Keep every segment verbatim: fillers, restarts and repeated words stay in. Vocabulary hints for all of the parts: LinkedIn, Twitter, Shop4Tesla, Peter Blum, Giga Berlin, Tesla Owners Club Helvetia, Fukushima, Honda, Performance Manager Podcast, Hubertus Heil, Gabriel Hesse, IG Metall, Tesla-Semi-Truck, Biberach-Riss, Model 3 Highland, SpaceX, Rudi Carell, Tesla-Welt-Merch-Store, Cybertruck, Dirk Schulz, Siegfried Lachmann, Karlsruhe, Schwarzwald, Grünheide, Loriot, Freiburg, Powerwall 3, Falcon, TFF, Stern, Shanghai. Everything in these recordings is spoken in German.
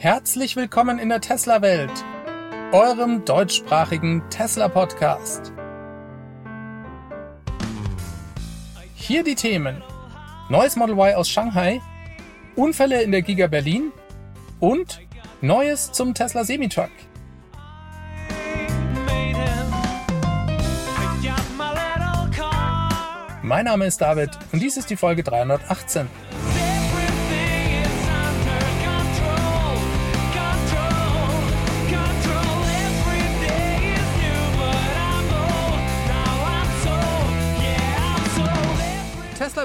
Herzlich willkommen in der Tesla-Welt, eurem deutschsprachigen Tesla-Podcast. Hier die Themen: Neues Model Y aus Shanghai, Unfälle in der Giga Berlin und Neues zum Tesla-Semi-Truck. Mein Name ist David und dies ist die Folge dreihundertachtzehn.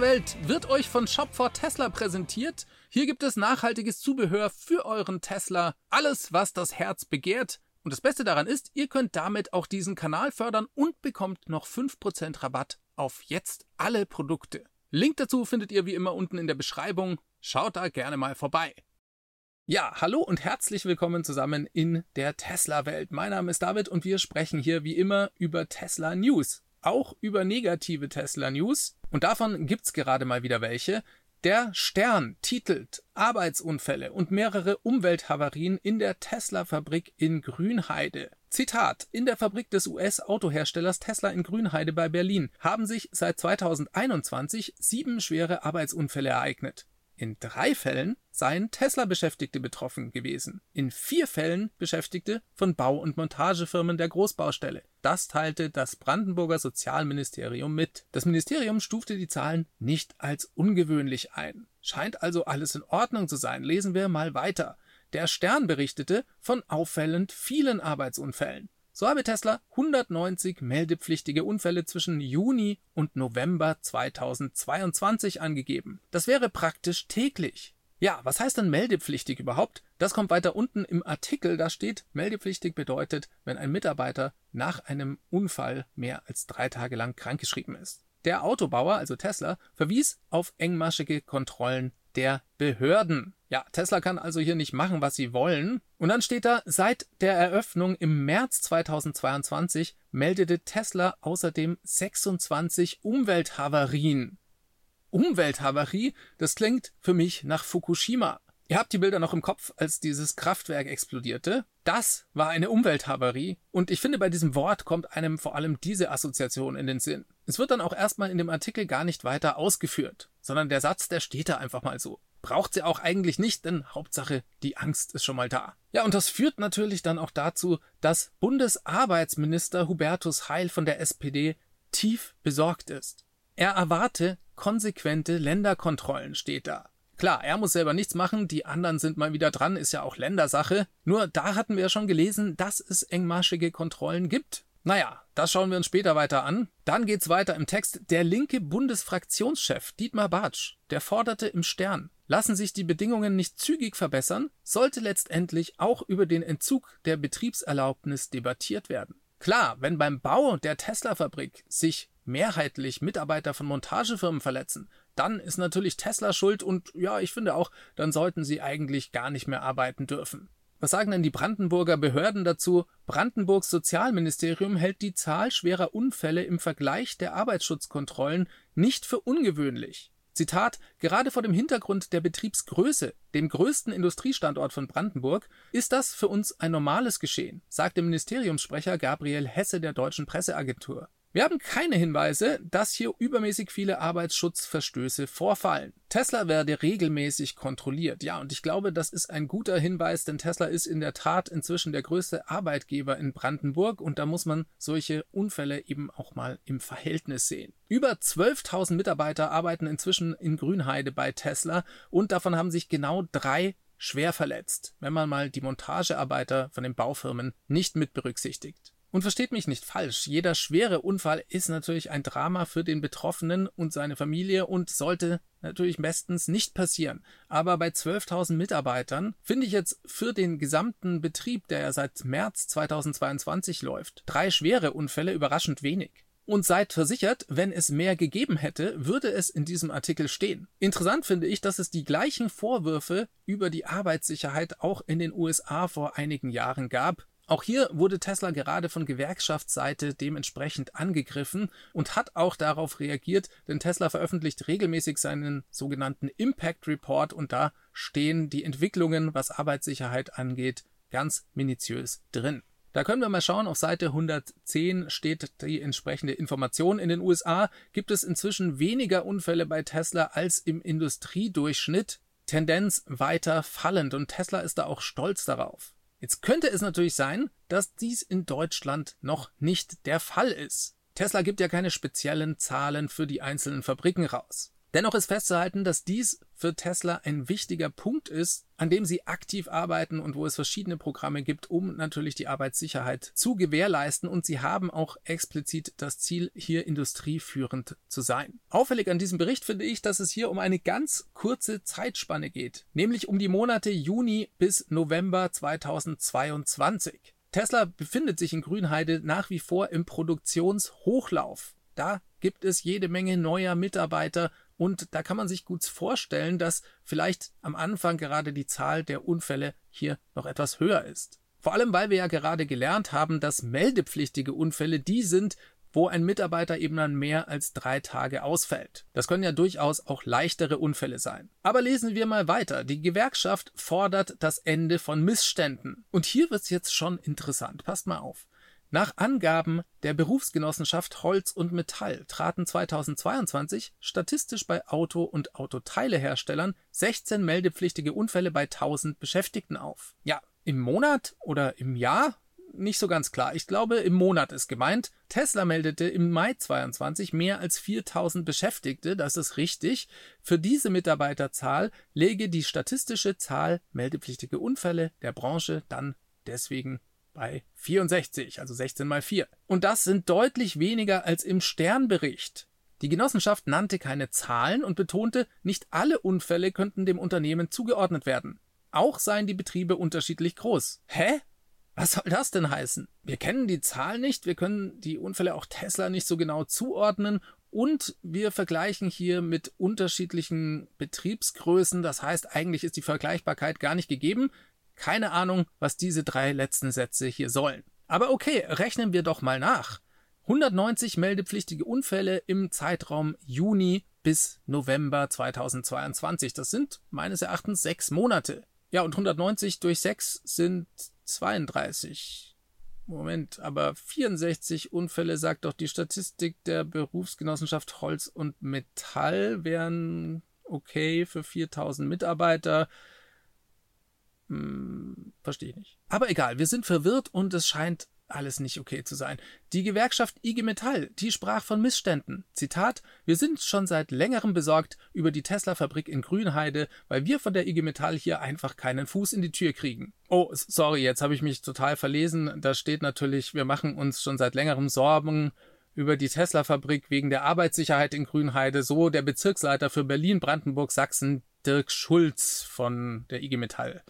Welt wird euch von Shop for Tesla präsentiert. Hier gibt es nachhaltiges Zubehör für euren Tesla. Alles, was das Herz begehrt. Und das Beste daran ist, ihr könnt damit auch diesen Kanal fördern und bekommt noch fünf Prozent Rabatt auf jetzt alle Produkte. Link dazu findet ihr wie immer unten in der Beschreibung. Schaut da gerne mal vorbei. Ja, hallo und herzlich willkommen zusammen in der Tesla-Welt. Mein Name ist David und wir sprechen hier wie immer über Tesla-News. Auch über negative Tesla-News. Und davon gibt's gerade mal wieder welche. Der Stern titelt Arbeitsunfälle und mehrere Umwelthavarien in der Tesla-Fabrik in Grünheide. Zitat: In der Fabrik des U S-Autoherstellers Tesla in Grünheide bei Berlin haben sich seit zweitausendeinundzwanzig sieben schwere Arbeitsunfälle ereignet. In drei Fällen seien Tesla-Beschäftigte betroffen gewesen. In vier Fällen Beschäftigte von Bau- und Montagefirmen der Großbaustelle. Das teilte das Brandenburger Sozialministerium mit. Das Ministerium stufte die Zahlen nicht als ungewöhnlich ein. Scheint also alles in Ordnung zu sein. Lesen wir mal weiter. Der Stern berichtete von auffällend vielen Arbeitsunfällen. So habe Tesla hundertneunzig meldepflichtige Unfälle zwischen Juni und November zweitausendzweiundzwanzig angegeben. Das wäre praktisch täglich. Ja, was heißt denn meldepflichtig überhaupt? Das kommt weiter unten im Artikel, da steht, meldepflichtig bedeutet, wenn ein Mitarbeiter nach einem Unfall mehr als drei Tage lang krankgeschrieben ist. Der Autobauer, also Tesla, verwies auf engmaschige Kontrollen der Behörden. Ja, Tesla kann also hier nicht machen, was sie wollen. Und dann steht da, seit der Eröffnung im März zweitausendzweiundzwanzig meldete Tesla außerdem sechsundzwanzig Umwelthavarien. Umwelthavarie, das klingt für mich nach Fukushima. Ihr habt die Bilder noch im Kopf, als dieses Kraftwerk explodierte. Das war eine Umwelthavarie und ich finde, bei diesem Wort kommt einem vor allem diese Assoziation in den Sinn. Es wird dann auch erstmal in dem Artikel gar nicht weiter ausgeführt, sondern der Satz, der steht da einfach mal so. Braucht sie auch eigentlich nicht, denn Hauptsache, die Angst ist schon mal da. Ja, und das führt natürlich dann auch dazu, dass Bundesarbeitsminister Hubertus Heil von der S P D tief besorgt ist. Er erwarte konsequente Länderkontrollen, steht da. Klar, er muss selber nichts machen, die anderen sind mal wieder dran, ist ja auch Ländersache. Nur da hatten wir schon gelesen, dass es engmaschige Kontrollen gibt. Naja, das schauen wir uns später weiter an. Dann geht's weiter im Text. Der linke Bundesfraktionschef Dietmar Bartsch, der forderte im Stern: Lassen sich die Bedingungen nicht zügig verbessern, sollte letztendlich auch über den Entzug der Betriebserlaubnis debattiert werden. Klar, wenn beim Bau der Tesla-Fabrik sich mehrheitlich Mitarbeiter von Montagefirmen verletzen, dann ist natürlich Tesla schuld und ja, ich finde auch, dann sollten sie eigentlich gar nicht mehr arbeiten dürfen. Was sagen denn die Brandenburger Behörden dazu? Brandenburgs Sozialministerium hält die Zahl schwerer Unfälle im Vergleich der Arbeitsschutzkontrollen nicht für ungewöhnlich. Zitat: Gerade vor dem Hintergrund der Betriebsgröße, dem größten Industriestandort von Brandenburg, ist das für uns ein normales Geschehen, sagte Ministeriumssprecher Gabriel Hesse der Deutschen Presseagentur. Wir haben keine Hinweise, dass hier übermäßig viele Arbeitsschutzverstöße vorfallen. Tesla werde regelmäßig kontrolliert. Ja, und ich glaube, das ist ein guter Hinweis, denn Tesla ist in der Tat inzwischen der größte Arbeitgeber in Brandenburg und da muss man solche Unfälle eben auch mal im Verhältnis sehen. Über zwölftausend Mitarbeiter arbeiten inzwischen in Grünheide bei Tesla und davon haben sich genau drei schwer verletzt, wenn man mal die Montagearbeiter von den Baufirmen nicht mit berücksichtigt. Und versteht mich nicht falsch, jeder schwere Unfall ist natürlich ein Drama für den Betroffenen und seine Familie und sollte natürlich bestens nicht passieren. Aber bei zwölftausend Mitarbeitern finde ich jetzt für den gesamten Betrieb, der ja seit März zweitausendzweiundzwanzig läuft, drei schwere Unfälle überraschend wenig. Und seid versichert, wenn es mehr gegeben hätte, würde es in diesem Artikel stehen. Interessant finde ich, dass es die gleichen Vorwürfe über die Arbeitssicherheit auch in den U S A vor einigen Jahren gab. Auch hier wurde Tesla gerade von Gewerkschaftsseite dementsprechend angegriffen und hat auch darauf reagiert, denn Tesla veröffentlicht regelmäßig seinen sogenannten Impact Report und da stehen die Entwicklungen, was Arbeitssicherheit angeht, ganz minutiös drin. Da können wir mal schauen, auf Seite hundertzehn steht die entsprechende Information. In den U S A gibt es inzwischen weniger Unfälle bei Tesla als im Industriedurchschnitt, Tendenz weiter fallend und Tesla ist da auch stolz darauf. Jetzt könnte es natürlich sein, dass dies in Deutschland noch nicht der Fall ist. Tesla gibt ja keine speziellen Zahlen für die einzelnen Fabriken raus. Dennoch ist festzuhalten, dass dies für Tesla ein wichtiger Punkt ist, an dem sie aktiv arbeiten und wo es verschiedene Programme gibt, um natürlich die Arbeitssicherheit zu gewährleisten. Und sie haben auch explizit das Ziel, hier industrieführend zu sein. Auffällig an diesem Bericht finde ich, dass es hier um eine ganz kurze Zeitspanne geht, nämlich um die Monate Juni bis November zweitausendzweiundzwanzig. Tesla befindet sich in Grünheide nach wie vor im Produktionshochlauf. Da gibt es jede Menge neuer Mitarbeiter und da kann man sich gut vorstellen, dass vielleicht am Anfang gerade die Zahl der Unfälle hier noch etwas höher ist. Vor allem, weil wir ja gerade gelernt haben, dass meldepflichtige Unfälle die sind, wo ein Mitarbeiter eben dann mehr als drei Tage ausfällt. Das können ja durchaus auch leichtere Unfälle sein. Aber lesen wir mal weiter. Die Gewerkschaft fordert das Ende von Missständen. Und hier wird es jetzt schon interessant. Passt mal auf. Nach Angaben der Berufsgenossenschaft Holz und Metall traten zweitausendzweiundzwanzig statistisch bei Auto- und Autoteileherstellern sechzehn meldepflichtige Unfälle bei tausend Beschäftigten auf. Ja, im Monat oder im Jahr? Nicht so ganz klar. Ich glaube, im Monat ist gemeint. Tesla meldete im Mai zweiundzwanzig mehr als viertausend Beschäftigte, das ist richtig. Für diese Mitarbeiterzahl läge die statistische Zahl meldepflichtige Unfälle der Branche dann deswegen bei vierundsechzig, also sechzehn mal vier. Und das sind deutlich weniger als im Sternbericht. Die Genossenschaft nannte keine Zahlen und betonte, nicht alle Unfälle könnten dem Unternehmen zugeordnet werden. Auch seien die Betriebe unterschiedlich groß. Hä? Was soll das denn heißen? Wir kennen die Zahlen nicht, wir können die Unfälle auch Tesla nicht so genau zuordnen und wir vergleichen hier mit unterschiedlichen Betriebsgrößen. Das heißt, eigentlich ist die Vergleichbarkeit gar nicht gegeben. Keine Ahnung, was diese drei letzten Sätze hier sollen. Aber okay, rechnen wir doch mal nach. hundertneunzig meldepflichtige Unfälle im Zeitraum Juni bis November zweitausendzweiundzwanzig. Das sind meines Erachtens sechs Monate. Ja, und hundertneunzig durch sechs sind zweiunddreißig. Moment, aber vierundsechzig Unfälle, sagt doch die Statistik der Berufsgenossenschaft Holz und Metall, wären okay für viertausend Mitarbeiter. Verstehe ich nicht. Aber egal, wir sind verwirrt und es scheint alles nicht okay zu sein. Die Gewerkschaft I G Metall, die sprach von Missständen. Zitat, wir sind schon seit längerem besorgt über die Tesla-Fabrik in Grünheide, weil wir von der I G Metall hier einfach keinen Fuß in die Tür kriegen. Oh, sorry, jetzt habe ich mich total verlesen. Da steht natürlich, wir machen uns schon seit längerem Sorgen über die Tesla-Fabrik wegen der Arbeitssicherheit in Grünheide, so der Bezirksleiter für Berlin, Brandenburg, Sachsen, Dirk Schulz von der I G Metall.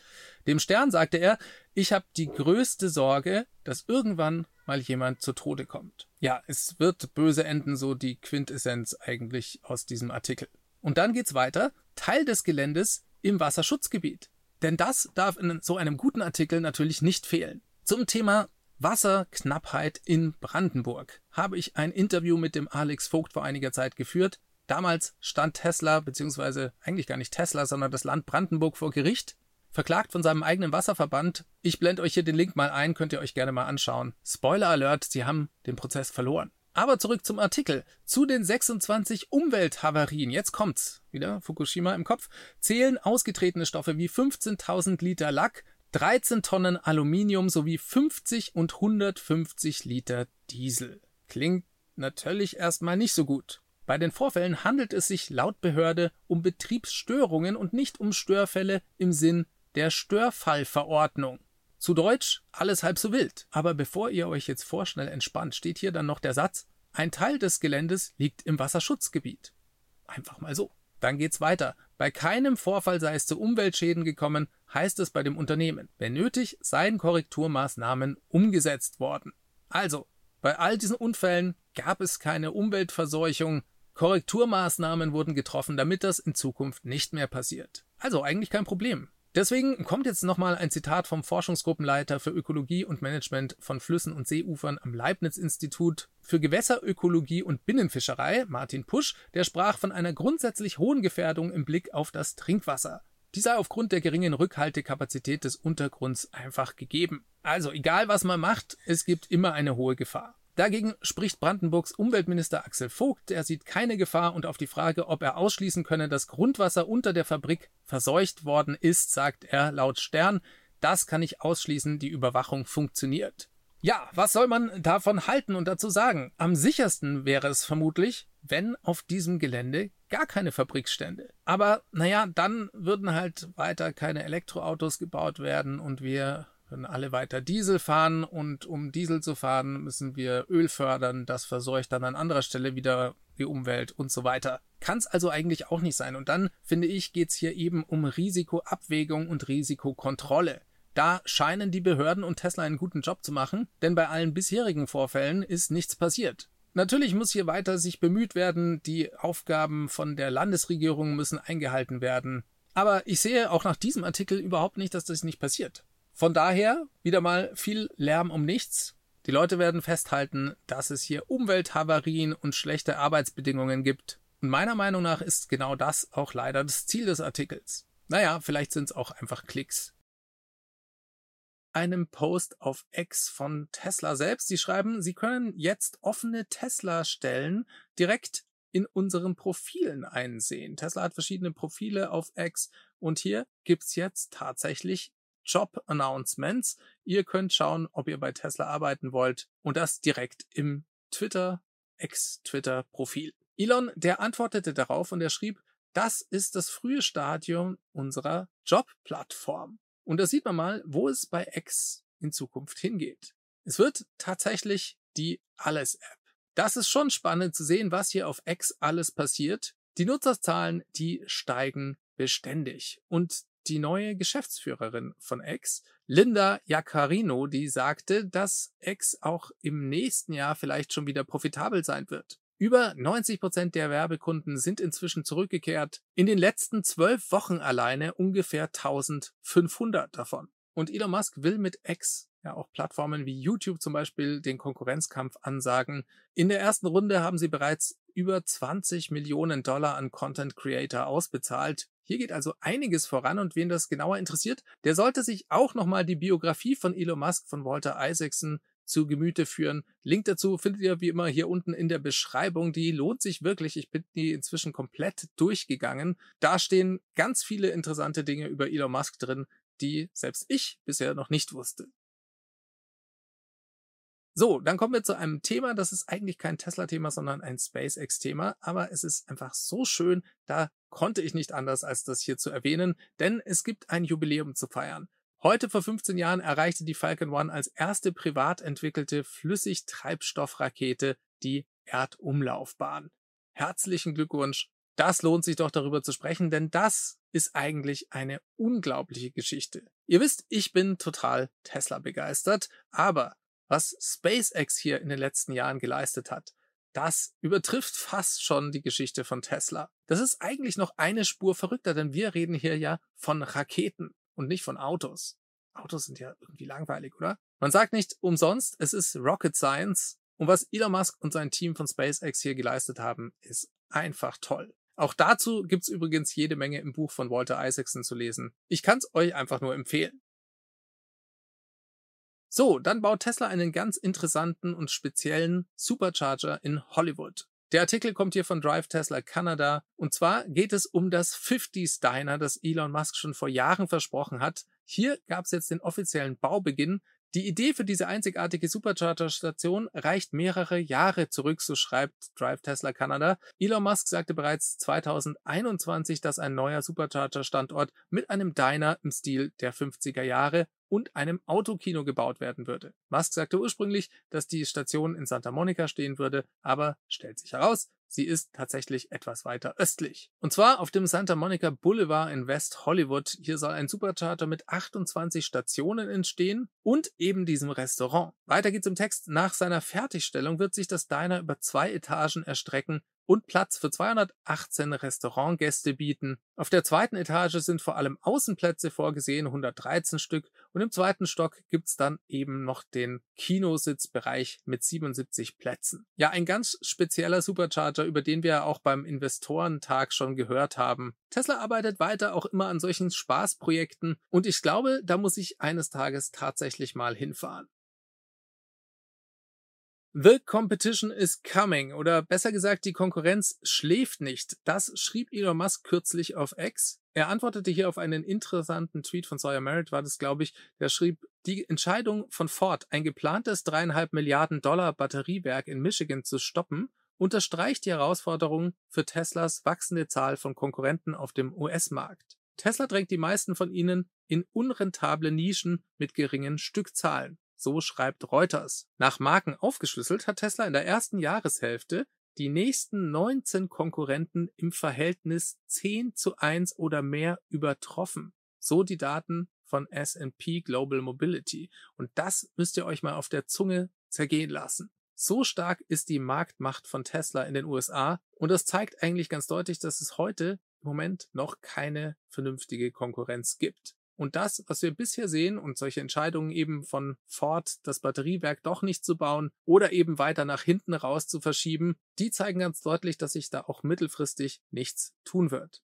Dem Stern sagte er, ich habe die größte Sorge, dass irgendwann mal jemand zu Tode kommt. Ja, es wird böse enden, so die Quintessenz eigentlich aus diesem Artikel. Und dann geht's weiter, Teil des Geländes im Wasserschutzgebiet. Denn das darf in so einem guten Artikel natürlich nicht fehlen. Zum Thema Wasserknappheit in Brandenburg habe ich ein Interview mit dem Alex Voigt vor einiger Zeit geführt. Damals stand Tesla, beziehungsweise eigentlich gar nicht Tesla, sondern das Land Brandenburg vor Gericht, verklagt von seinem eigenen Wasserverband. Ich blende euch hier den Link mal ein, könnt ihr euch gerne mal anschauen. Spoiler Alert, sie haben den Prozess verloren. Aber zurück zum Artikel. Zu den sechsundzwanzig Umwelthavarien, jetzt kommt's, wieder Fukushima im Kopf, zählen ausgetretene Stoffe wie fünfzehntausend Liter Lack, dreizehn Tonnen Aluminium sowie fünfzig und hundertfünfzig Liter Diesel. Klingt natürlich erstmal nicht so gut. Bei den Vorfällen handelt es sich laut Behörde um Betriebsstörungen und nicht um Störfälle im Sinn der Störfallverordnung. Zu Deutsch, alles halb so wild. Aber bevor ihr euch jetzt vorschnell entspannt, steht hier dann noch der Satz, ein Teil des Geländes liegt im Wasserschutzgebiet. Einfach mal so. Dann geht's weiter. Bei keinem Vorfall sei es zu Umweltschäden gekommen, heißt es bei dem Unternehmen. Wenn nötig, seien Korrekturmaßnahmen umgesetzt worden. Also, bei all diesen Unfällen gab es keine Umweltverseuchung. Korrekturmaßnahmen wurden getroffen, damit das in Zukunft nicht mehr passiert. Also eigentlich kein Problem. Deswegen kommt jetzt nochmal ein Zitat vom Forschungsgruppenleiter für Ökologie und Management von Flüssen und Seeufern am Leibniz-Institut für Gewässerökologie und Binnenfischerei, Martin Pusch, der sprach von einer grundsätzlich hohen Gefährdung im Blick auf das Trinkwasser. Die sei aufgrund der geringen Rückhaltekapazität des Untergrunds einfach gegeben. Also egal, was man macht, es gibt immer eine hohe Gefahr. Dagegen spricht Brandenburgs Umweltminister Axel Vogt, er sieht keine Gefahr und auf die Frage, ob er ausschließen könne, dass Grundwasser unter der Fabrik verseucht worden ist, sagt er laut Stern, das kann ich ausschließen, die Überwachung funktioniert. Ja, was soll man davon halten und dazu sagen? Am sichersten wäre es vermutlich, wenn auf diesem Gelände gar keine Fabrik stände. Aber naja, dann würden halt weiter keine Elektroautos gebaut werden und wir können alle weiter Diesel fahren und um Diesel zu fahren, müssen wir Öl fördern, das verseucht dann an anderer Stelle wieder die Umwelt und so weiter. Kann es also eigentlich auch nicht sein. Und dann, finde ich, geht es hier eben um Risikoabwägung und Risikokontrolle. Da scheinen die Behörden und Tesla einen guten Job zu machen, denn bei allen bisherigen Vorfällen ist nichts passiert. Natürlich muss hier weiter sich bemüht werden, die Aufgaben von der Landesregierung müssen eingehalten werden. Aber ich sehe auch nach diesem Artikel überhaupt nicht, dass das nicht passiert. Von daher wieder mal viel Lärm um nichts. Die Leute werden festhalten, dass es hier Umwelthavarien und schlechte Arbeitsbedingungen gibt. Und meiner Meinung nach ist genau das auch leider das Ziel des Artikels. Naja, vielleicht sind es auch einfach Klicks. Einem Post auf X von Tesla selbst. Sie schreiben, sie können jetzt offene Tesla-Stellen direkt in unseren Profilen einsehen. Tesla hat verschiedene Profile auf X und hier gibt's jetzt tatsächlich Job-Announcements. Ihr könnt schauen, ob ihr bei Tesla arbeiten wollt und das direkt im Twitter, X-Twitter-Profil. Elon, der antwortete darauf und er schrieb, das ist das frühe Stadium unserer Job-Plattform. Und da sieht man mal, wo es bei X in Zukunft hingeht. Es wird tatsächlich die Alles-App. Das ist schon spannend zu sehen, was hier auf X alles passiert. Die Nutzerzahlen, die steigen beständig. Und die neue Geschäftsführerin von X, Linda Yaccarino, die sagte, dass X auch im nächsten Jahr vielleicht schon wieder profitabel sein wird. Über neunzig Prozent der Werbekunden sind inzwischen zurückgekehrt. In den letzten zwölf Wochen alleine ungefähr eintausendfünfhundert davon. Und Elon Musk will mit X, ja auch Plattformen wie YouTube zum Beispiel, den Konkurrenzkampf ansagen. In der ersten Runde haben sie bereits über zwanzig Millionen Dollar an Content Creator ausbezahlt. Hier geht also einiges voran und wen das genauer interessiert, der sollte sich auch nochmal die Biografie von Elon Musk von Walter Isaacson zu Gemüte führen. Link dazu findet ihr wie immer hier unten in der Beschreibung. Die lohnt sich wirklich. Ich bin die inzwischen komplett durchgegangen. Da stehen ganz viele interessante Dinge über Elon Musk drin, die selbst ich bisher noch nicht wusste. So, dann kommen wir zu einem Thema. Das ist eigentlich kein Tesla-Thema, sondern ein SpaceX-Thema. Aber es ist einfach so schön, da konnte ich nicht anders, als das hier zu erwähnen. Denn es gibt ein Jubiläum zu feiern. Heute vor fünfzehn Jahren erreichte die Falcon eins als erste privat entwickelte Flüssigtreibstoffrakete die Erdumlaufbahn. Herzlichen Glückwunsch. Das lohnt sich doch darüber zu sprechen, denn das ist eigentlich eine unglaubliche Geschichte. Ihr wisst, ich bin total Tesla begeistert, aber was SpaceX hier in den letzten Jahren geleistet hat, das übertrifft fast schon die Geschichte von Tesla. Das ist eigentlich noch eine Spur verrückter, denn wir reden hier ja von Raketen. Und nicht von Autos. Autos sind ja irgendwie langweilig, oder? Man sagt nicht umsonst, es ist Rocket Science. Und was Elon Musk und sein Team von SpaceX hier geleistet haben, ist einfach toll. Auch dazu gibt's übrigens jede Menge im Buch von Walter Isaacson zu lesen. Ich kann's euch einfach nur empfehlen. So, dann baut Tesla einen ganz interessanten und speziellen Supercharger in Hollywood. Der Artikel kommt hier von Drive Tesla Canada und zwar geht es um das fünfziger Diner, das Elon Musk schon vor Jahren versprochen hat. Hier gab es jetzt den offiziellen Baubeginn. Die Idee für diese einzigartige Supercharger-Station reicht mehrere Jahre zurück, so schreibt Drive Tesla Canada. Elon Musk sagte bereits zweitausendeinundzwanzig, dass ein neuer Supercharger-Standort mit einem Diner im Stil der fünfziger Jahre und einem Autokino gebaut werden würde. Musk sagte ursprünglich, dass die Station in Santa Monica stehen würde, aber stellt sich heraus, sie ist tatsächlich etwas weiter östlich. Und zwar auf dem Santa Monica Boulevard in West Hollywood. Hier soll ein Supercharger mit achtundzwanzig Stationen entstehen und eben diesem Restaurant. Weiter geht's im Text. Nach seiner Fertigstellung wird sich das Diner über zwei Etagen erstrecken und Platz für zweihundertachtzehn Restaurantgäste bieten. Auf der zweiten Etage sind vor allem Außenplätze vorgesehen, hundertdreizehn Stück, und im zweiten Stock gibt's dann eben noch den Kinositzbereich mit siebenundsiebzig Plätzen. Ja, ein ganz spezieller Supercharger, über den wir ja auch beim Investorentag schon gehört haben. Tesla arbeitet weiter auch immer an solchen Spaßprojekten, und ich glaube, da muss ich eines Tages tatsächlich mal hinfahren. The competition is coming, oder besser gesagt, die Konkurrenz schläft nicht. Das schrieb Elon Musk kürzlich auf X. Er antwortete hier auf einen interessanten Tweet von Sawyer Merritt, war das, glaube ich, der schrieb, die Entscheidung von Ford, ein geplantes drei Komma fünf Milliarden Dollar Batteriewerk in Michigan zu stoppen, unterstreicht die Herausforderung für Teslas wachsende Zahl von Konkurrenten auf dem U S-Markt. Tesla drängt die meisten von ihnen in unrentable Nischen mit geringen Stückzahlen. So schreibt Reuters. Nach Marken aufgeschlüsselt hat Tesla in der ersten Jahreshälfte die nächsten neunzehn Konkurrenten im Verhältnis zehn zu eins oder mehr übertroffen. So die Daten von S and P Global Mobility. Und das müsst ihr euch mal auf der Zunge zergehen lassen. So stark ist die Marktmacht von Tesla in den U S A, und das zeigt eigentlich ganz deutlich, dass es heute im Moment noch keine vernünftige Konkurrenz gibt. Und das, was wir bisher sehen, und solche Entscheidungen eben von Ford, das Batteriewerk doch nicht zu bauen oder eben weiter nach hinten raus zu verschieben, die zeigen ganz deutlich, dass sich da auch mittelfristig nichts tun wird.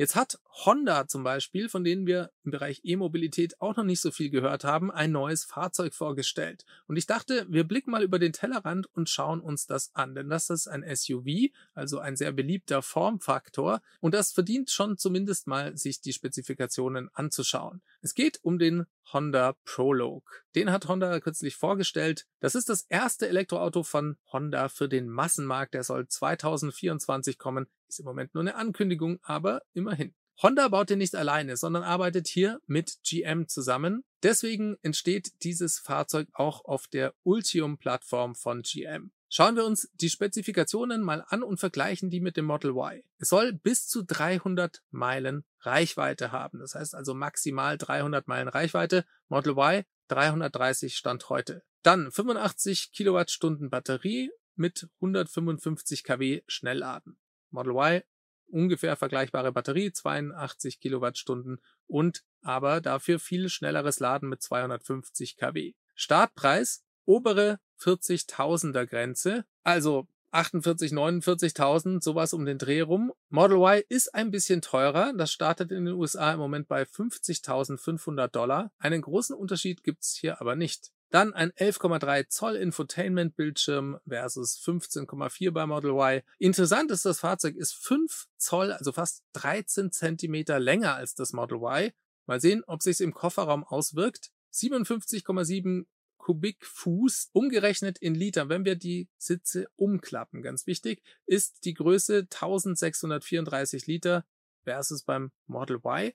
Jetzt hat Honda zum Beispiel, von denen wir im Bereich E-Mobilität auch noch nicht so viel gehört haben, ein neues Fahrzeug vorgestellt. Und ich dachte, wir blicken mal über den Tellerrand und schauen uns das an. Denn das ist ein S U V, also ein sehr beliebter Formfaktor. Und das verdient schon zumindest mal, sich die Spezifikationen anzuschauen. Es geht um den Honda Prologue. Den hat Honda kürzlich vorgestellt. Das ist das erste Elektroauto von Honda für den Massenmarkt. Der soll zweitausendvierundzwanzig kommen. Ist im Moment nur eine Ankündigung, aber immerhin. Honda baut den nicht alleine, sondern arbeitet hier mit G M zusammen. Deswegen entsteht dieses Fahrzeug auch auf der Ultium-Plattform von G M. Schauen wir uns die Spezifikationen mal an und vergleichen die mit dem Model Y. Es soll bis zu dreihundert Meilen Reichweite haben. Das heißt also maximal dreihundert Meilen Reichweite. Model Y dreihundertdreißig Stand heute. Dann fünfundachtzig Kilowattstunden Batterie mit hundertfünfundfünfzig Kilowattstunden Schnellladen. Model Y, ungefähr vergleichbare Batterie, zweiundachtzig Kilowattstunden und aber dafür viel schnelleres Laden mit zweihundertfünfzig Kilowattstunden. Startpreis, obere vierzigtausender Grenze, also achtundvierzigtausend, neunundvierzigtausend, sowas um den Dreh rum. Model Y ist ein bisschen teurer, das startet in den U S A im Moment bei fünfzigtausendfünfhundert Dollar. Einen großen Unterschied gibt's hier aber nicht. Dann ein elf Komma drei Zoll Infotainment-Bildschirm versus fünfzehn Komma vier bei Model Y. Interessant ist, das Fahrzeug ist fünf Zoll, also fast dreizehn Zentimeter länger als das Model Y. Mal sehen, ob sich's im Kofferraum auswirkt. siebenundfünfzig Komma sieben Kubikfuß, umgerechnet in Liter, wenn wir die Sitze umklappen, ganz wichtig, ist die Größe eintausendsechshundertvierunddreißig Liter versus beim Model Y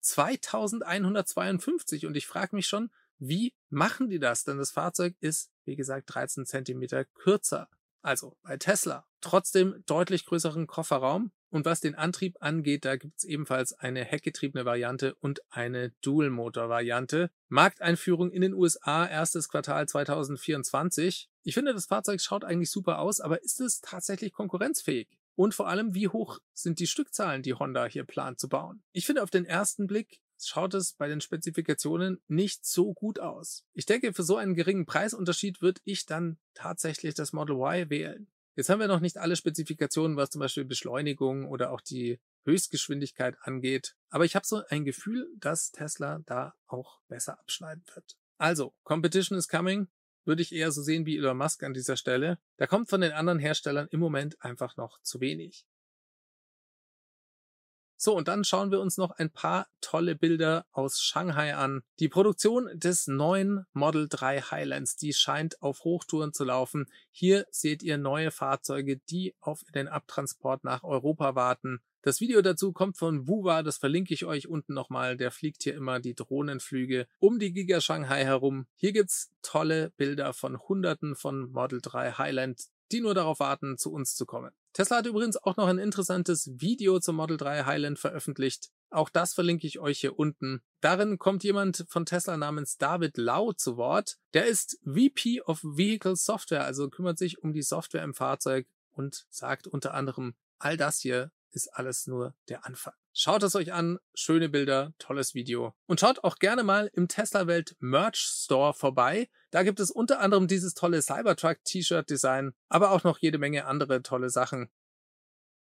zweitausendeinhundertzweiundfünfzig. Und ich frage mich schon, wie machen die das? Denn das Fahrzeug ist, wie gesagt, dreizehn Zentimeter kürzer. Also bei Tesla. Trotzdem deutlich größeren Kofferraum. Und was den Antrieb angeht, da gibt es ebenfalls eine heckgetriebene Variante und eine Dual-Motor-Variante. Markteinführung in den U S A, erstes Quartal zweitausendvierundzwanzig. Ich finde, das Fahrzeug schaut eigentlich super aus, aber ist es tatsächlich konkurrenzfähig? Und vor allem, wie hoch sind die Stückzahlen, die Honda hier plant zu bauen? Ich finde, auf den ersten Blick schaut es bei den Spezifikationen nicht so gut aus. Ich denke, für so einen geringen Preisunterschied würde ich dann tatsächlich das Model Y wählen. Jetzt haben wir noch nicht alle Spezifikationen, was zum Beispiel Beschleunigung oder auch die Höchstgeschwindigkeit angeht. Aber ich habe so ein Gefühl, dass Tesla da auch besser abschneiden wird. Also, Competition is coming, würde ich eher so sehen wie Elon Musk an dieser Stelle. Da kommt von den anderen Herstellern im Moment einfach noch zu wenig. So, und dann schauen wir uns noch ein paar tolle Bilder aus Shanghai an. Die Produktion des neuen Model drei Highlands, die scheint auf Hochtouren zu laufen. Hier seht ihr neue Fahrzeuge, die auf den Abtransport nach Europa warten. Das Video dazu kommt von Wuwa, das verlinke ich euch unten nochmal. Der fliegt hier immer die Drohnenflüge um die Giga Shanghai herum. Hier gibt's tolle Bilder von Hunderten von Model drei Highland, die nur darauf warten, zu uns zu kommen. Tesla hat übrigens auch noch ein interessantes Video zum Model drei Highland veröffentlicht. Auch das verlinke ich euch hier unten. Darin kommt jemand von Tesla namens David Lau zu Wort. Der ist V P of Vehicle Software, also kümmert sich um die Software im Fahrzeug und sagt unter anderem, all das hier ist alles nur der Anfang. Schaut es euch an, schöne Bilder, tolles Video. Und schaut auch gerne mal im Tesla-Welt-Merch-Store vorbei. Da gibt es unter anderem dieses tolle Cybertruck-T-Shirt-Design, aber auch noch jede Menge andere tolle Sachen.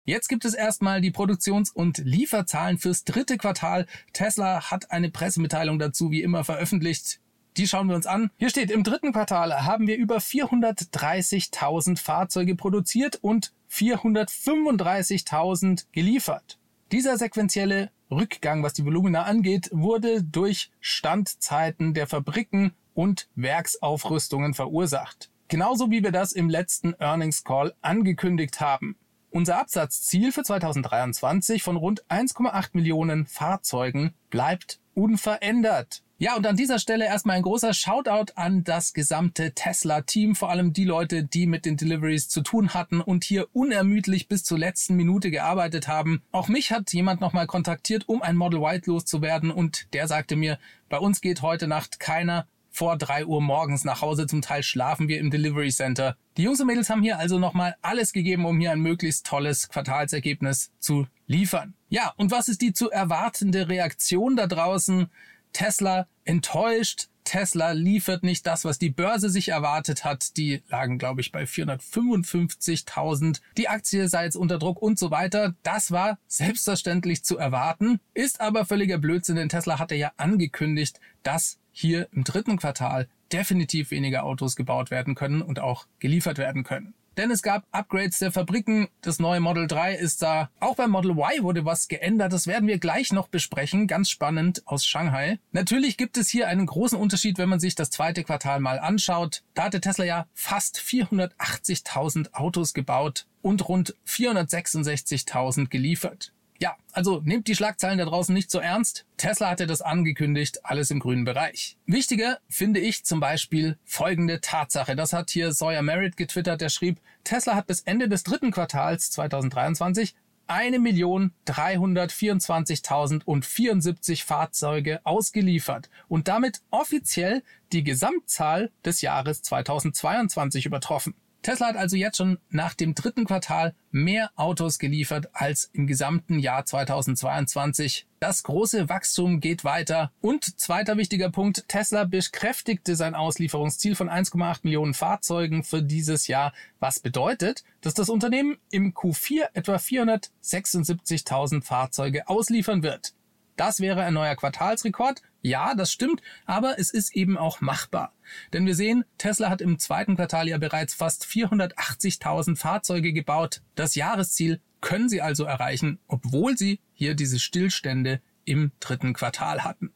Jetzt gibt es erstmal die Produktions- und Lieferzahlen fürs dritte Quartal. Tesla hat eine Pressemitteilung dazu wie immer veröffentlicht. Die schauen wir uns an. Hier steht, im dritten Quartal haben wir über vierhundertdreißigtausend Fahrzeuge produziert und vierhundertfünfunddreißigtausend geliefert. Dieser sequentielle Rückgang, was die Volumina angeht, wurde durch Standzeiten der Fabriken und Werksaufrüstungen verursacht. Genauso wie wir das im letzten Earnings Call angekündigt haben. Unser Absatzziel für zweitausenddreiundzwanzig von rund eins Komma acht Millionen Fahrzeugen bleibt unverändert. Ja, und an dieser Stelle erstmal ein großer Shoutout an das gesamte Tesla-Team, vor allem die Leute, die mit den Deliveries zu tun hatten und hier unermüdlich bis zur letzten Minute gearbeitet haben. Auch mich hat jemand nochmal kontaktiert, um ein Model Y loszuwerden, und der sagte mir, bei uns geht heute Nacht keiner vor drei Uhr morgens nach Hause, zum Teil schlafen wir im Delivery Center. Die Jungs und Mädels haben hier also nochmal alles gegeben, um hier ein möglichst tolles Quartalsergebnis zu liefern. Ja, und was ist die zu erwartende Reaktion da draußen? Tesla enttäuscht, Tesla liefert nicht das, was die Börse sich erwartet hat. Die lagen, glaube ich, bei vierhundertfünfundfünfzigtausend. Die Aktie sei jetzt unter Druck und so weiter. Das war selbstverständlich zu erwarten, ist aber völliger Blödsinn, denn Tesla hatte ja angekündigt, dass hier im dritten Quartal definitiv weniger Autos gebaut werden können und auch geliefert werden können. Denn es gab Upgrades der Fabriken, das neue Model drei ist da. Auch beim Model Y wurde was geändert, das werden wir gleich noch besprechen, ganz spannend aus Shanghai. Natürlich gibt es hier einen großen Unterschied, wenn man sich das zweite Quartal mal anschaut. Da hatte Tesla ja fast vierhundertachtzigtausend Autos gebaut und rund vierhundertsechsundsechzigtausend geliefert. Ja, also nehmt die Schlagzeilen da draußen nicht so ernst. Tesla hatte das angekündigt, alles im grünen Bereich. Wichtiger finde ich zum Beispiel folgende Tatsache. Das hat hier Sawyer Merritt getwittert, der schrieb, Tesla hat bis Ende des dritten Quartals zweitausenddreiundzwanzig eine Million dreihundertvierundzwanzigtausendvierundsiebzig Fahrzeuge ausgeliefert und damit offiziell die Gesamtzahl des Jahres zweitausendzweiundzwanzig übertroffen. Tesla hat also jetzt schon nach dem dritten Quartal mehr Autos geliefert als im gesamten Jahr zweitausendzweiundzwanzig. Das große Wachstum geht weiter. Und zweiter wichtiger Punkt, Tesla bekräftigte sein Auslieferungsziel von eins Komma acht Millionen Fahrzeugen für dieses Jahr, was bedeutet, dass das Unternehmen im Q vier etwa vierhundertsechsundsiebzigtausend Fahrzeuge ausliefern wird. Das wäre ein neuer Quartalsrekord. Ja, das stimmt, aber es ist eben auch machbar. Denn wir sehen, Tesla hat im zweiten Quartal ja bereits fast vierhundertachtzigtausend Fahrzeuge gebaut. Das Jahresziel können sie also erreichen, obwohl sie hier diese Stillstände im dritten Quartal hatten.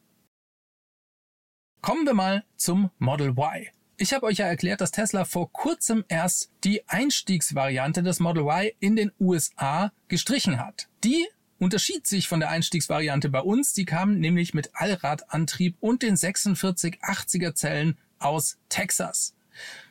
Kommen wir mal zum Model Y. Ich habe euch ja erklärt, dass Tesla vor kurzem erst die Einstiegsvariante des Model Y in den U S A gestrichen hat. Die unterschied sich von der Einstiegsvariante bei uns, die kamen nämlich mit Allradantrieb und den sechsundvierzig achtziger Zellen aus Texas.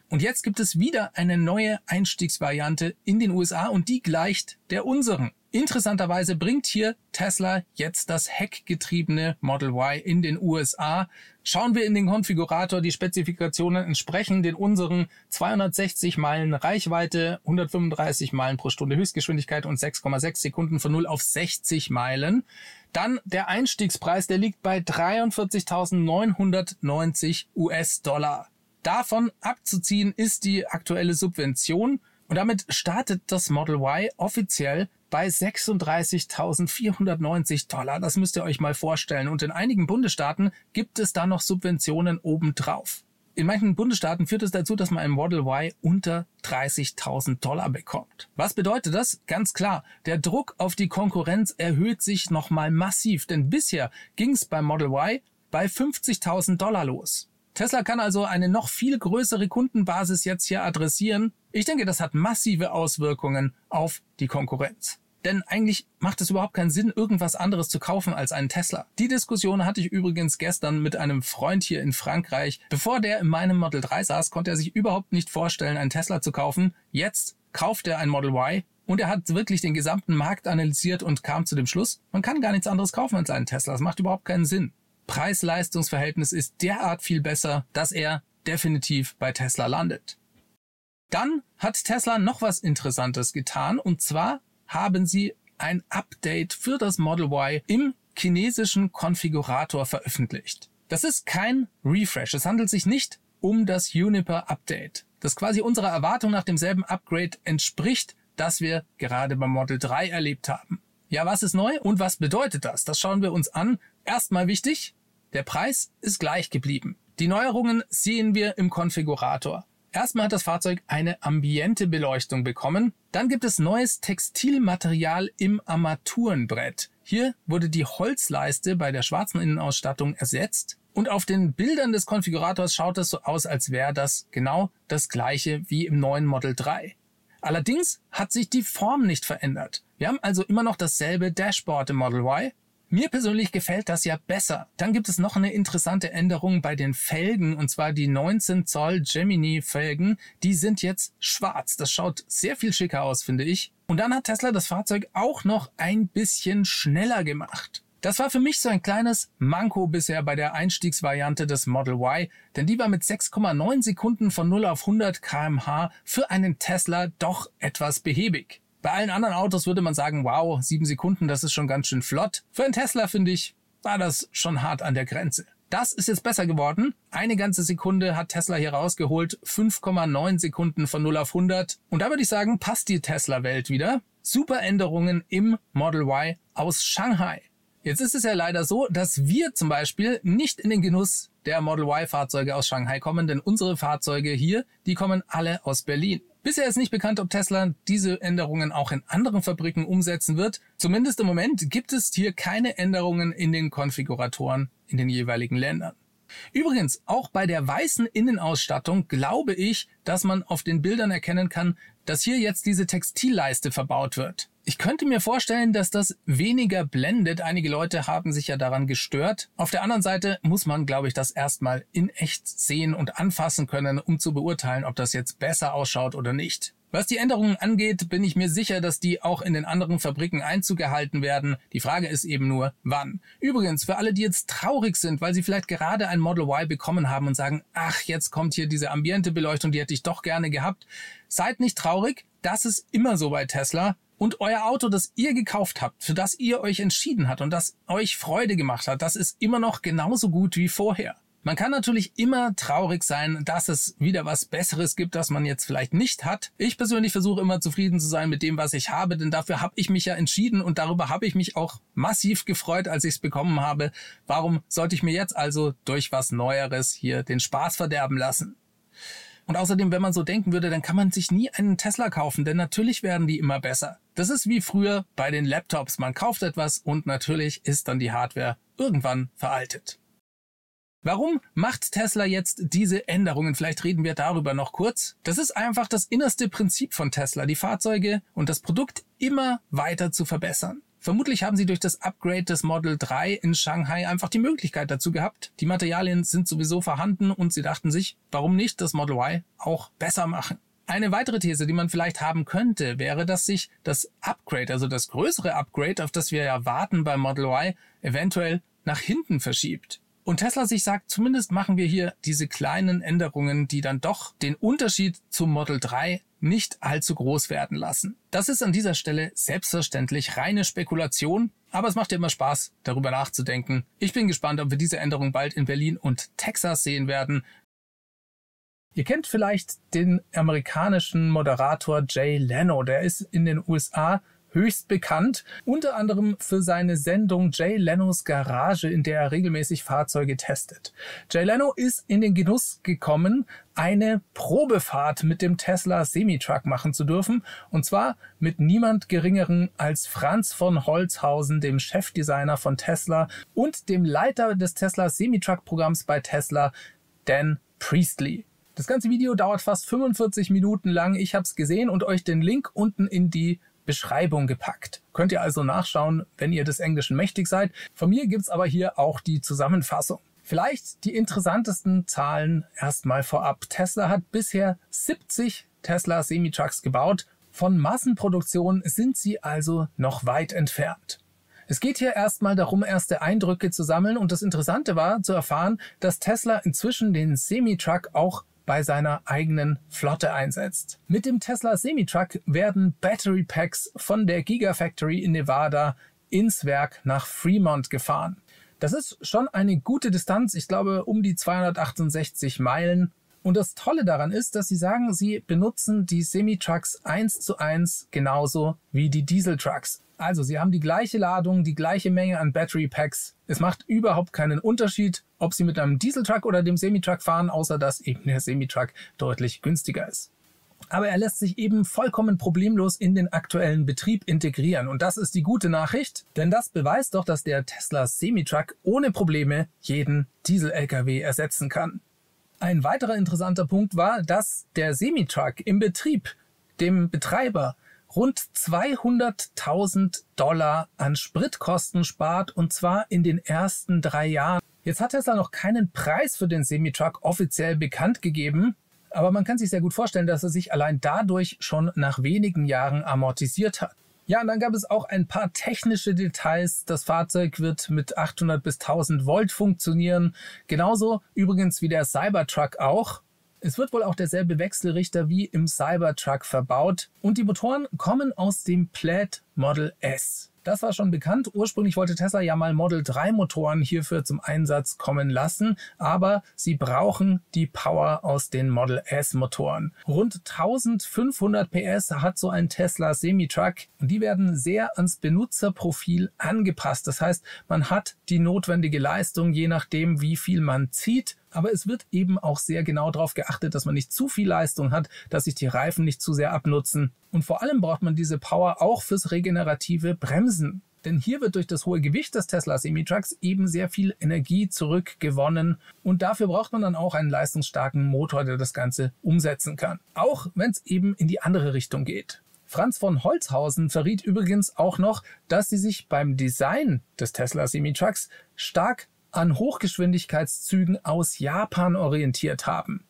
Und jetzt gibt es wieder eine neue Einstiegsvariante in den U S A und die gleicht der unseren. Interessanterweise bringt hier Tesla jetzt das heckgetriebene Model Y in den U S A. Schauen wir in den Konfigurator, die Spezifikationen entsprechen den unseren: zweihundertsechzig Meilen Reichweite, hundertfünfunddreißig Meilen pro Stunde Höchstgeschwindigkeit und sechs Komma sechs Sekunden von null auf sechzig Meilen. Dann der Einstiegspreis, der liegt bei dreiundvierzigtausendneunhundertneunzig US-Dollar. Davon abzuziehen ist die aktuelle Subvention und damit startet das Model Y offiziell bei sechsunddreißigtausendvierhundertneunzig Dollar. Das müsst ihr euch mal vorstellen. Und in einigen Bundesstaaten gibt es da noch Subventionen obendrauf. In manchen Bundesstaaten führt es dazu, dass man ein Model Y unter dreißigtausend Dollar bekommt. Was bedeutet das? Ganz klar, der Druck auf die Konkurrenz erhöht sich nochmal massiv. Denn bisher ging es beim Model Y bei fünfzigtausend Dollar los. Tesla kann also eine noch viel größere Kundenbasis jetzt hier adressieren. Ich denke, das hat massive Auswirkungen auf die Konkurrenz. Denn eigentlich macht es überhaupt keinen Sinn, irgendwas anderes zu kaufen als einen Tesla. Die Diskussion hatte ich übrigens gestern mit einem Freund hier in Frankreich. Bevor der in meinem Model drei saß, konnte er sich überhaupt nicht vorstellen, einen Tesla zu kaufen. Jetzt kauft er ein Model Y Und er hat wirklich den gesamten Markt analysiert und kam zu dem Schluss, man kann gar nichts anderes kaufen als einen Tesla. Das macht überhaupt keinen Sinn. Preis-Leistungs-Verhältnis ist derart viel besser, dass er definitiv bei Tesla landet. Dann hat Tesla noch was Interessantes getan, und zwar haben sie ein Update für das Model Y im chinesischen Konfigurator veröffentlicht. Das ist kein Refresh, es handelt sich nicht um das Juniper-Update, das quasi unserer Erwartung nach demselben Upgrade entspricht, das wir gerade beim Model drei erlebt haben. Ja, was ist neu und was bedeutet das? Das schauen wir uns an. Erstmal wichtig, der Preis ist gleich geblieben. Die Neuerungen sehen wir im Konfigurator. Erstmal hat das Fahrzeug eine ambiente Beleuchtung bekommen. Dann gibt es neues Textilmaterial im Armaturenbrett. Hier wurde die Holzleiste bei der schwarzen Innenausstattung ersetzt. Und auf den Bildern des Konfigurators schaut es so aus, als wäre das genau das gleiche wie im neuen Model drei. Allerdings hat sich die Form nicht verändert. Wir haben also immer noch dasselbe Dashboard im Model Y. Mir persönlich gefällt das ja besser. Dann gibt es noch eine interessante Änderung bei den Felgen, und zwar die neunzehn Zoll Gemini-Felgen. Die sind jetzt schwarz. Das schaut sehr viel schicker aus, finde ich. Und dann hat Tesla das Fahrzeug auch noch ein bisschen schneller gemacht. Das war für mich so ein kleines Manko bisher bei der Einstiegsvariante des Model Y, denn die war mit sechs Komma neun Sekunden von null auf hundert Kilometer pro Stunde für einen Tesla doch etwas behäbig. Bei allen anderen Autos würde man sagen, wow, sieben Sekunden, das ist schon ganz schön flott. Für einen Tesla, finde ich, war das schon hart an der Grenze. Das ist jetzt besser geworden. Eine ganze Sekunde hat Tesla hier rausgeholt, fünf Komma neun Sekunden von null auf hundert. Und da würde ich sagen, passt die Tesla-Welt wieder. Super Änderungen im Model Y aus Shanghai. Jetzt ist es ja leider so, dass wir zum Beispiel nicht in den Genuss der Model Y-Fahrzeuge aus Shanghai kommen, denn unsere Fahrzeuge hier, die kommen alle aus Berlin. Bisher ist nicht bekannt, ob Tesla diese Änderungen auch in anderen Fabriken umsetzen wird. Zumindest im Moment gibt es hier keine Änderungen in den Konfiguratoren in den jeweiligen Ländern. Übrigens, auch bei der weißen Innenausstattung glaube ich, dass man auf den Bildern erkennen kann, dass hier jetzt diese Textilleiste verbaut wird. Ich könnte mir vorstellen, dass das weniger blendet. Einige Leute haben sich ja daran gestört. Auf der anderen Seite muss man, glaube ich, das erstmal in echt sehen und anfassen können, um zu beurteilen, ob das jetzt besser ausschaut oder nicht. Was die Änderungen angeht, bin ich mir sicher, dass die auch in den anderen Fabriken Einzug gehalten werden. Die Frage ist eben nur, wann. Übrigens, für alle, die jetzt traurig sind, weil sie vielleicht gerade ein Model Y bekommen haben und sagen, ach, jetzt kommt hier diese ambiente Beleuchtung, die hätte ich doch gerne gehabt. Seid nicht traurig, das ist immer so bei Tesla. Und euer Auto, das ihr gekauft habt, für das ihr euch entschieden habt und das euch Freude gemacht hat, das ist immer noch genauso gut wie vorher. Man kann natürlich immer traurig sein, dass es wieder was Besseres gibt, das man jetzt vielleicht nicht hat. Ich persönlich versuche immer zufrieden zu sein mit dem, was ich habe, denn dafür habe ich mich ja entschieden und darüber habe ich mich auch massiv gefreut, als ich es bekommen habe. Warum sollte ich mir jetzt also durch was Neueres hier den Spaß verderben lassen? Und außerdem, wenn man so denken würde, dann kann man sich nie einen Tesla kaufen, denn natürlich werden die immer besser. Das ist wie früher bei den Laptops. Man kauft etwas und natürlich ist dann die Hardware irgendwann veraltet. Warum macht Tesla jetzt diese Änderungen? Vielleicht reden wir darüber noch kurz. Das ist einfach das innerste Prinzip von Tesla, die Fahrzeuge und das Produkt immer weiter zu verbessern. Vermutlich haben sie durch das Upgrade des Model drei in Shanghai einfach die Möglichkeit dazu gehabt. Die Materialien sind sowieso vorhanden und sie dachten sich, warum nicht das Model Y auch besser machen? Eine weitere These, die man vielleicht haben könnte, wäre, dass sich das Upgrade, also das größere Upgrade, auf das wir ja warten beim Model Y, eventuell nach hinten verschiebt. Und Tesla sich sagt, zumindest machen wir hier diese kleinen Änderungen, die dann doch den Unterschied zum Model drei nicht allzu groß werden lassen. Das ist an dieser Stelle selbstverständlich reine Spekulation, aber es macht ja immer Spaß, darüber nachzudenken. Ich bin gespannt, ob wir diese Änderung bald in Berlin und Texas sehen werden. Ihr kennt vielleicht den amerikanischen Moderator Jay Leno, der ist in den U S A höchst bekannt, unter anderem für seine Sendung Jay Lenos Garage, in der er regelmäßig Fahrzeuge testet. Jay Leno ist in den Genuss gekommen, eine Probefahrt mit dem Tesla-Semi-Truck machen zu dürfen, und zwar mit niemand Geringeren als Franz von Holzhausen, dem Chefdesigner von Tesla und dem Leiter des Tesla-Semi-Truck-Programms bei Tesla, Dan Priestley. Das ganze Video dauert fast fünfundvierzig Minuten lang. Ich habe es gesehen und euch den Link unten in die Beschreibung gepackt. Könnt ihr also nachschauen, wenn ihr des Englischen mächtig seid. Von mir gibt's aber hier auch die Zusammenfassung. Vielleicht die interessantesten Zahlen erstmal vorab. Tesla hat bisher siebzig Tesla Semi-Trucks gebaut. Von Massenproduktion sind sie also noch weit entfernt. Es geht hier erstmal darum, erste Eindrücke zu sammeln, und das Interessante war zu erfahren, dass Tesla inzwischen den Semi-Truck auch bei seiner eigenen Flotte einsetzt. Mit dem Tesla-Semi-Truck werden Battery Packs von der Gigafactory in Nevada ins Werk nach Fremont gefahren. Das ist schon eine gute Distanz, ich glaube um die zweihundertachtundsechzig Meilen. Und das Tolle daran ist, dass sie sagen, sie benutzen die Semi-Trucks eins zu eins genauso wie die Diesel-Trucks. Also sie haben die gleiche Ladung, die gleiche Menge an Battery Packs. Es macht überhaupt keinen Unterschied, ob sie mit einem Dieseltruck oder dem Semitruck fahren, außer dass eben der Semitruck deutlich günstiger ist. Aber er lässt sich eben vollkommen problemlos in den aktuellen Betrieb integrieren. Und das ist die gute Nachricht, denn das beweist doch, dass der Tesla Semitruck ohne Probleme jeden Diesel-L K W ersetzen kann. Ein weiterer interessanter Punkt war, dass der Semitruck im Betrieb dem Betreiber rund zweihunderttausend Dollar an Spritkosten spart, und zwar in den ersten drei Jahren. Jetzt hat Tesla noch keinen Preis für den Semitruck offiziell bekannt gegeben, aber man kann sich sehr gut vorstellen, dass er sich allein dadurch schon nach wenigen Jahren amortisiert hat. Ja, und dann gab es auch ein paar technische Details. Das Fahrzeug wird mit achthundert bis tausend Volt funktionieren, genauso übrigens wie der Cybertruck auch. Es wird wohl auch derselbe Wechselrichter wie im Cybertruck verbaut, und die Motoren kommen aus dem Plaid Model S. Das war schon bekannt. Ursprünglich wollte Tesla ja mal Model drei Motoren hierfür zum Einsatz kommen lassen, aber sie brauchen die Power aus den Model S Motoren. Rund eintausendfünfhundert P S hat so ein Tesla Semi-Truck, und die werden sehr ans Benutzerprofil angepasst. Das heißt, man hat die notwendige Leistung, je nachdem wie viel man zieht. Aber es wird eben auch sehr genau darauf geachtet, dass man nicht zu viel Leistung hat, dass sich die Reifen nicht zu sehr abnutzen. Und vor allem braucht man diese Power auch fürs regenerative Bremsen. Denn hier wird durch das hohe Gewicht des Tesla Semi-Trucks eben sehr viel Energie zurückgewonnen. Und dafür braucht man dann auch einen leistungsstarken Motor, der das Ganze umsetzen kann. Auch wenn es eben in die andere Richtung geht. Franz von Holzhausen verriet übrigens auch noch, dass sie sich beim Design des Tesla Semi-Trucks stark an Hochgeschwindigkeitszügen aus Japan orientiert haben.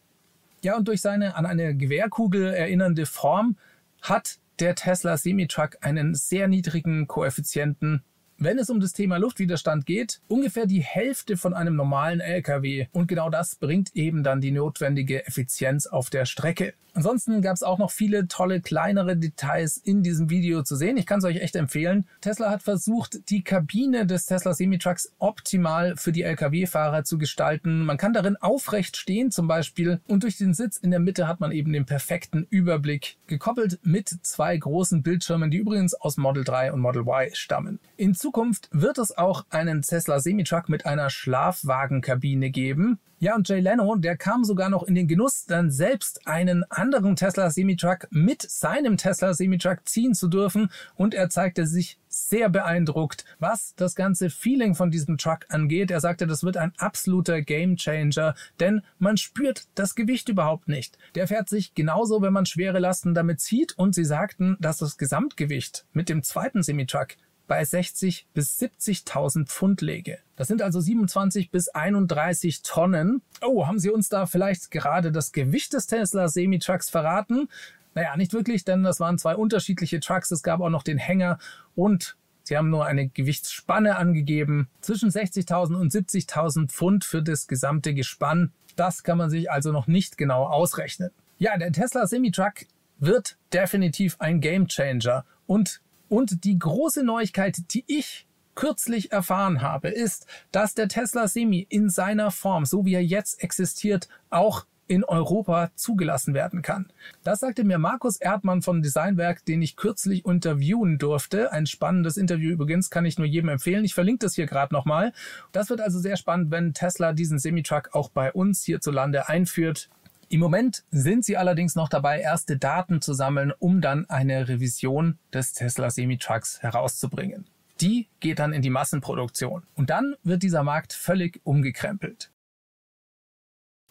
Ja, und durch seine an eine Gewehrkugel erinnernde Form hat der Tesla Semi-Truck einen sehr niedrigen Koeffizienten, wenn es um das Thema Luftwiderstand geht, ungefähr die Hälfte von einem normalen L K W. Und genau das bringt eben dann die notwendige Effizienz auf der Strecke. Ansonsten gab es auch noch viele tolle kleinere Details in diesem Video zu sehen. Ich kann es euch echt empfehlen. Tesla hat versucht, die Kabine des Tesla Semi-Trucks optimal für die L K W-Fahrer zu gestalten. Man kann darin aufrecht stehen zum Beispiel, und durch den Sitz in der Mitte hat man eben den perfekten Überblick, gekoppelt mit zwei großen Bildschirmen, die übrigens aus Model drei und Model Y stammen. In In Zukunft wird es auch einen Tesla Semi-Truck mit einer Schlafwagenkabine geben. Ja, und Jay Leno, der kam sogar noch in den Genuss, dann selbst einen anderen Tesla Semi-Truck mit seinem Tesla Semi-Truck ziehen zu dürfen, und er zeigte sich sehr beeindruckt, was das ganze Feeling von diesem Truck angeht. Er sagte, das wird ein absoluter Gamechanger, denn man spürt das Gewicht überhaupt nicht. Der fährt sich genauso, wenn man schwere Lasten damit zieht, und sie sagten, dass das Gesamtgewicht mit dem zweiten Semi-Truck bei sechzig bis siebzigtausend Pfund läge. Das sind also siebenundzwanzig bis einunddreißig Tonnen. Oh, haben sie uns da vielleicht gerade das Gewicht des Tesla Semi-Trucks verraten? Naja, nicht wirklich, denn das waren zwei unterschiedliche Trucks. Es gab auch noch den Hänger, und sie haben nur eine Gewichtsspanne angegeben. Zwischen sechzigtausend und siebzigtausend Pfund für das gesamte Gespann. Das kann man sich also noch nicht genau ausrechnen. Ja, der Tesla Semi-Truck wird definitiv ein Gamechanger. Und Und die große Neuigkeit, die ich kürzlich erfahren habe, ist, dass der Tesla Semi in seiner Form, so wie er jetzt existiert, auch in Europa zugelassen werden kann. Das sagte mir Markus Erdmann vom Designwerk, den ich kürzlich interviewen durfte. Ein spannendes Interview übrigens, kann ich nur jedem empfehlen. Ich verlinke das hier gerade nochmal. Das wird also sehr spannend, wenn Tesla diesen Semi-Truck auch bei uns hierzulande einführt. Im Moment sind sie allerdings noch dabei, erste Daten zu sammeln, um dann eine Revision des Tesla Semi-Trucks herauszubringen. Die geht dann in die Massenproduktion, und dann wird dieser Markt völlig umgekrempelt.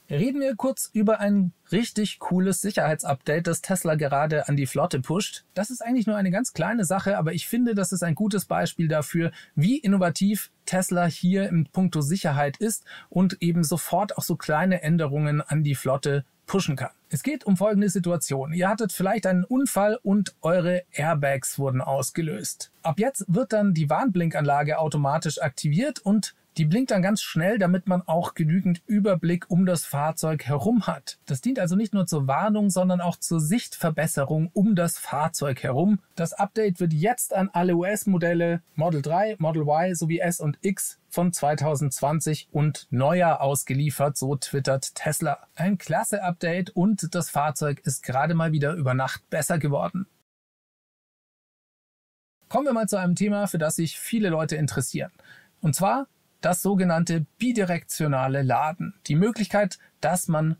Reden wir kurz über ein richtig cooles Sicherheitsupdate, das Tesla gerade an die Flotte pusht. Das ist eigentlich nur eine ganz kleine Sache, aber ich finde, das ist ein gutes Beispiel dafür, wie innovativ Tesla hier im Punkto Sicherheit ist und eben sofort auch so kleine Änderungen an die Flotte pushen kann. Es geht um folgende Situation. Ihr hattet vielleicht einen Unfall und eure Airbags wurden ausgelöst. Ab jetzt wird dann die Warnblinkanlage automatisch aktiviert und die blinkt dann ganz schnell, damit man auch genügend Überblick um das Fahrzeug herum hat. Das dient also nicht nur zur Warnung, sondern auch zur Sichtverbesserung um das Fahrzeug herum. Das Update wird jetzt an alle U S-Modelle Model drei, Model Y sowie S und X von zweitausendzwanzig und neuer ausgeliefert, so twittert Tesla. Ein klasse Update und das Fahrzeug ist gerade mal wieder über Nacht besser geworden. Kommen wir mal zu einem Thema, für das sich viele Leute interessieren. Und zwar das sogenannte bidirektionale Laden. Die Möglichkeit, dass man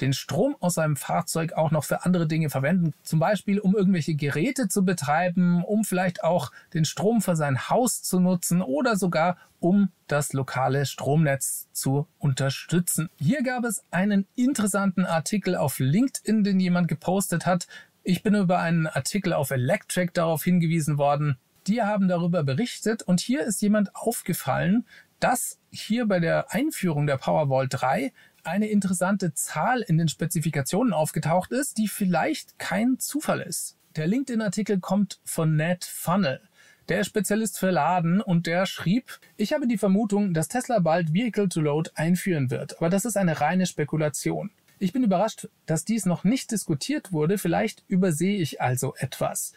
den Strom aus seinem Fahrzeug auch noch für andere Dinge verwenden, zum Beispiel um irgendwelche Geräte zu betreiben, um vielleicht auch den Strom für sein Haus zu nutzen oder sogar um das lokale Stromnetz zu unterstützen. Hier gab es einen interessanten Artikel auf LinkedIn, den jemand gepostet hat. Ich bin über einen Artikel auf Electric darauf hingewiesen worden. Die haben darüber berichtet und hier ist jemand aufgefallen, dass hier bei der Einführung der Powerwall drei eine interessante Zahl in den Spezifikationen aufgetaucht ist, die vielleicht kein Zufall ist. Der LinkedIn-Artikel kommt von Ned Funnell, der Spezialist für Laden, und der schrieb: Ich habe die Vermutung, dass Tesla bald Vehicle-to-Load einführen wird, aber das ist eine reine Spekulation. Ich bin überrascht, dass dies noch nicht diskutiert wurde, vielleicht übersehe ich also etwas.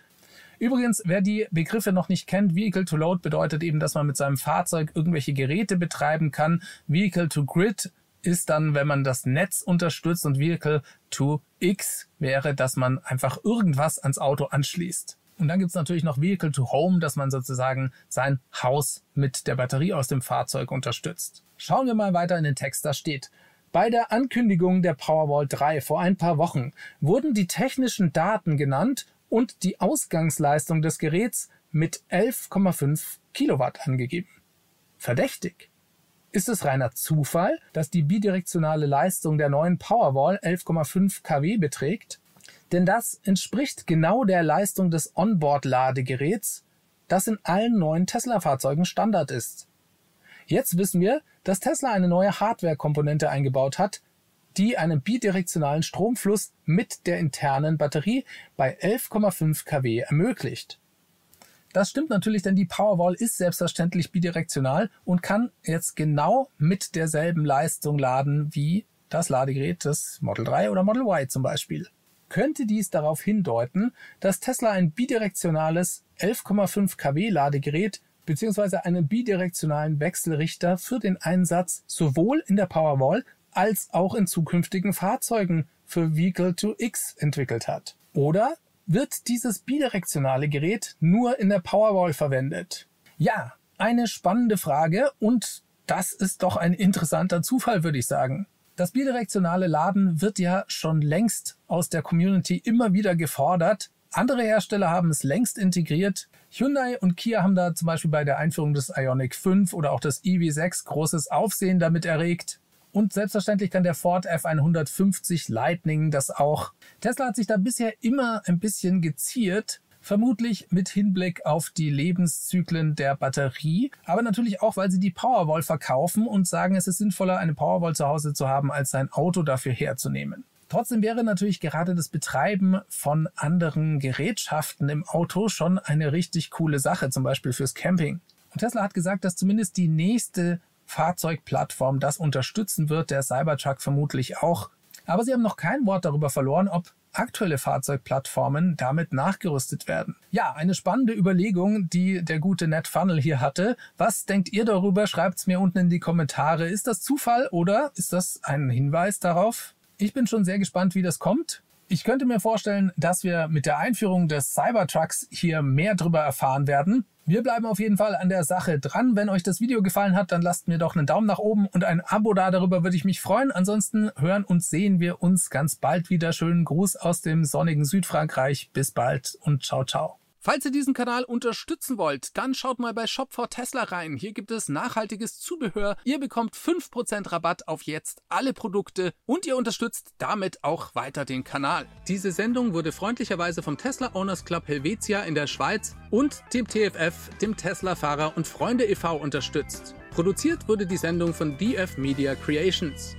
Übrigens, wer die Begriffe noch nicht kennt, Vehicle to Load bedeutet eben, dass man mit seinem Fahrzeug irgendwelche Geräte betreiben kann. Vehicle to Grid ist dann, wenn man das Netz unterstützt, und Vehicle to X wäre, dass man einfach irgendwas ans Auto anschließt. Und dann gibt es natürlich noch Vehicle to Home, dass man sozusagen sein Haus mit der Batterie aus dem Fahrzeug unterstützt. Schauen wir mal weiter in den Text, da steht: Bei der Ankündigung der Powerwall drei vor ein paar Wochen wurden die technischen Daten genannt und die Ausgangsleistung des Geräts mit elf Komma fünf Kilowatt angegeben. Verdächtig. Ist es reiner Zufall, dass die bidirektionale Leistung der neuen Powerwall elf Komma fünf Kilowatt beträgt? Denn das entspricht genau der Leistung des Onboard-Ladegeräts, das in allen neuen Tesla-Fahrzeugen Standard ist. Jetzt wissen wir, dass Tesla eine neue Hardware-Komponente eingebaut hat, die einen bidirektionalen Stromfluss mit der internen Batterie bei elf Komma fünf Kilowatt ermöglicht. Das stimmt natürlich, denn die Powerwall ist selbstverständlich bidirektional und kann jetzt genau mit derselben Leistung laden wie das Ladegerät des Model drei oder Model Y zum Beispiel. Könnte dies darauf hindeuten, dass Tesla ein bidirektionales elf Komma fünf Kilowatt Ladegerät bzw. einen bidirektionalen Wechselrichter für den Einsatz sowohl in der Powerwall als auch in zukünftigen Fahrzeugen für Vehicle to X entwickelt hat? Oder wird dieses bidirektionale Gerät nur in der Powerwall verwendet? Ja, eine spannende Frage, und das ist doch ein interessanter Zufall, würde ich sagen. Das bidirektionale Laden wird ja schon längst aus der Community immer wieder gefordert. Andere Hersteller haben es längst integriert. Hyundai und Kia haben da zum Beispiel bei der Einführung des Ioniq fünf oder auch des E V sechs großes Aufsehen damit erregt. Und selbstverständlich kann der Ford F hundertfünfzig Lightning das auch. Tesla hat sich da bisher immer ein bisschen geziert, vermutlich mit Hinblick auf die Lebenszyklen der Batterie, aber natürlich auch, weil sie die Powerwall verkaufen und sagen, es ist sinnvoller, eine Powerwall zu Hause zu haben, als sein Auto dafür herzunehmen. Trotzdem wäre natürlich gerade das Betreiben von anderen Gerätschaften im Auto schon eine richtig coole Sache, zum Beispiel fürs Camping. Und Tesla hat gesagt, dass zumindest die nächste Fahrzeugplattform das unterstützen wird, der Cybertruck vermutlich auch. Aber sie haben noch kein Wort darüber verloren, ob aktuelle Fahrzeugplattformen damit nachgerüstet werden. Ja, eine spannende Überlegung, die der gute Ned Funnell hier hatte. Was denkt ihr darüber? Schreibt es mir unten in die Kommentare. Ist das Zufall oder ist das ein Hinweis darauf? Ich bin schon sehr gespannt, wie das kommt. Ich könnte mir vorstellen, dass wir mit der Einführung des Cybertrucks hier mehr darüber erfahren werden. Wir bleiben auf jeden Fall an der Sache dran. Wenn euch das Video gefallen hat, dann lasst mir doch einen Daumen nach oben und ein Abo da. Darüber würde ich mich freuen. Ansonsten hören und sehen wir uns ganz bald wieder. Schönen Gruß aus dem sonnigen Südfrankreich. Bis bald und ciao, ciao. Falls ihr diesen Kanal unterstützen wollt, dann schaut mal bei Shop for Tesla rein. Hier gibt es nachhaltiges Zubehör. Ihr bekommt fünf Prozent Rabatt auf jetzt alle Produkte und ihr unterstützt damit auch weiter den Kanal. Diese Sendung wurde freundlicherweise vom Tesla Owners Club Helvetia in der Schweiz und dem T F F, dem Tesla Fahrer und Freunde e V unterstützt. Produziert wurde die Sendung von D F Media Creations.